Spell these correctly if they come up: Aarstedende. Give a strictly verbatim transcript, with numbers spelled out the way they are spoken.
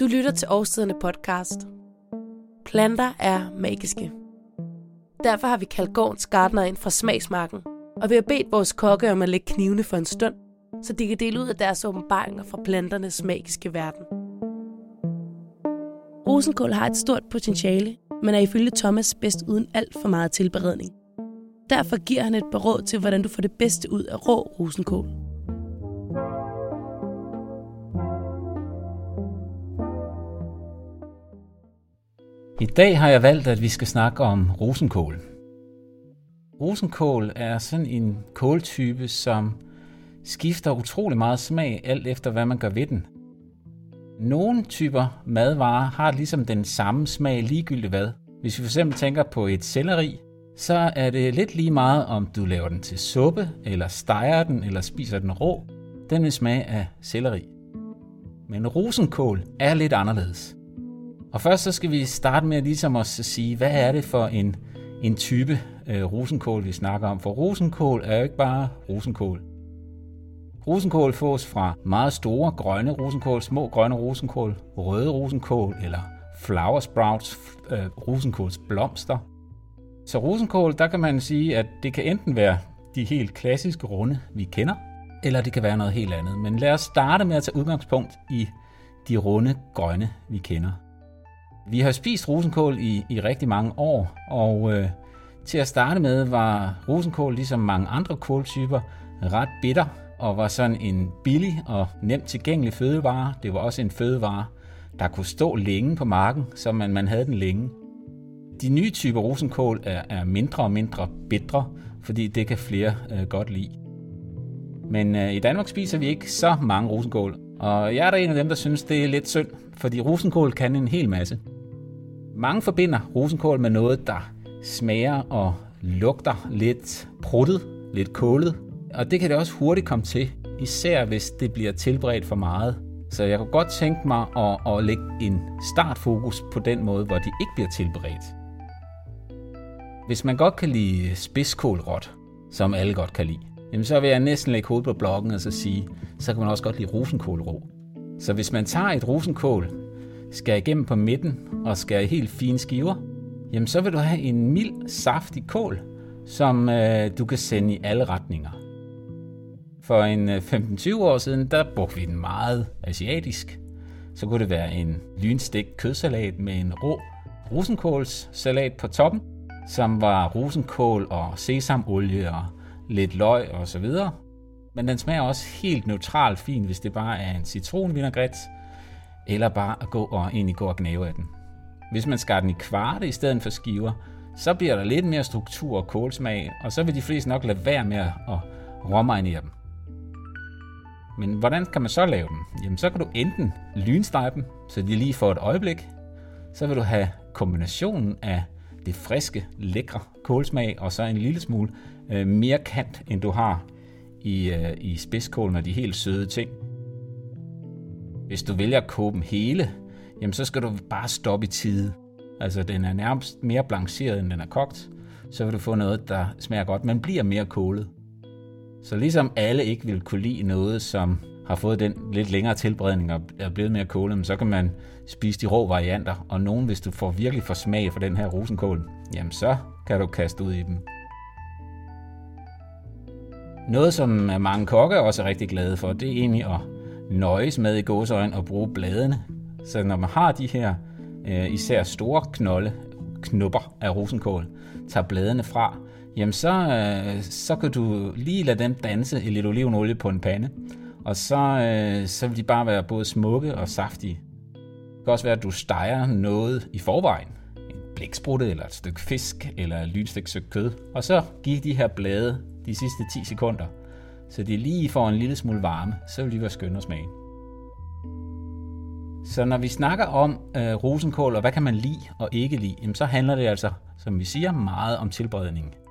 Du lytter til Aarstedende podcast. Planter er magiske. Derfor har vi kaldt gårdens gartner ind fra Smagsmarken, og vi har bedt vores kokke om at lægge knivene for en stund, så de kan dele ud af deres åbenbaringer fra planternes magiske verden. Rosenkål har et stort potentiale, men er ifølge Thomas bedst uden alt for meget tilberedning. Derfor giver han et par råd til, hvordan du får det bedste ud af rå rosenkål. I dag har jeg valgt, at vi skal snakke om rosenkål. Rosenkål er sådan en kåltype, som skifter utrolig meget smag, alt efter hvad man gør ved den. Nogle typer madvarer har ligesom den samme smag ligegyldigt hvad. Hvis vi for eksempel tænker på et selleri, så er det lidt lige meget, om du laver den til suppe, eller steger den, eller spiser den rå. Den vil smage af selleri. Men rosenkål er lidt anderledes. Og først så skal vi starte med ligesom at sige, hvad er det for en, en type øh, rosenkål, vi snakker om. For rosenkål er jo ikke bare rosenkål. Rosenkål fås fra meget store grønne rosenkål, små grønne rosenkål, røde rosenkål eller flower sprouts, øh, rosenkålsblomster. Så rosenkål, der kan man sige, at det kan enten være de helt klassiske runde, vi kender, eller det kan være noget helt andet. Men lad os starte med at tage udgangspunkt i de runde grønne, vi kender. Vi har spist rosenkål i, i rigtig mange år, og øh, til at starte med var rosenkål, ligesom mange andre kåltyper, ret bitter og var sådan en billig og nemt tilgængelig fødevare. Det var også en fødevare, der kunne stå længe på marken, så man, man havde den længe. De nye typer rosenkål er, er mindre og mindre bitre, fordi det kan flere øh, godt lide. Men øh, i Danmark spiser vi ikke så mange rosenkål, og jeg er da en af dem, der synes, det er lidt synd, fordi rosenkål kan en hel masse. Mange forbinder rosenkål med noget, der smager og lugter lidt pruttet, lidt kålet. Og det kan det også hurtigt komme til, især hvis det bliver tilberedt for meget. Så jeg kunne godt tænke mig at, at lægge en startfokus på den måde, hvor de ikke bliver tilberedt. Hvis man godt kan lide spidskålrot, som alle godt kan lide, jamen så vil jeg næsten lægge hovedet på blokken og så sige, så kan man også godt lide rosenkålrå. Så hvis man tager et rosenkål, skærer igennem på midten og skærer i helt fine skiver, jamen så vil du have en mild, saftig kål, som øh, du kan sende i alle retninger. For en femten tyve år siden, der brugte vi den meget asiatisk. Så kunne det være en lynstegt kødsalat med en rå rosenkålssalat på toppen, som var rosenkål og sesamolie og lidt løg osv. Men den smager også helt neutralt fin, hvis det bare er en citronvinaigrette, eller bare at gå og egentlig gå og gnave af den. Hvis man skar den i kvarte i stedet for skiver, så bliver der lidt mere struktur og kålsmag, og så vil de fleste nok lade være med at råmarinere dem. Men hvordan kan man så lave dem? Jamen så kan du enten lynstege dem, så de lige får et øjeblik. Så vil du have kombinationen af det friske, lækre kålsmag og så en lille smule øh, mere kant, end du har i, øh, i spidskålen og de helt søde ting. Hvis du vælger at koge dem hele, jamen så skal du bare stoppe i tide. Altså den er nærmest mere blancheret, end den er kogt. Så vil du få noget, der smager godt, men bliver mere kålet. Så ligesom alle ikke vil kunne lide noget, som har fået den lidt længere tilberedning og er blevet mere kålet, så kan man spise de rå varianter. Og nogen, hvis du får virkelig for smag for den her rosenkål, jamen så kan du kaste ud i dem. Noget, som mange kokke også er rigtig glade for, det er egentlig at nøjes med i gåseøjne og bruge bladene. Så når man har de her især store knolde, knupper af rosenkål, tager bladene fra, jamen så, øh, så kan du lige lade dem danse i lidt olivenolie på en pande, og så, øh, så vil de bare være både smukke og saftige. Det kan også være, at du steger noget i forvejen, en blæksprutte eller et stykke fisk eller et lynstegt kød, og så giv de her blade de sidste ti sekunder, så de lige får en lille smule varme, så vil de være skønne at smage. Så når vi snakker om øh, rosenkål og hvad kan man lide og ikke lide, jamen så handler det altså, som vi siger, meget om tilberedningen.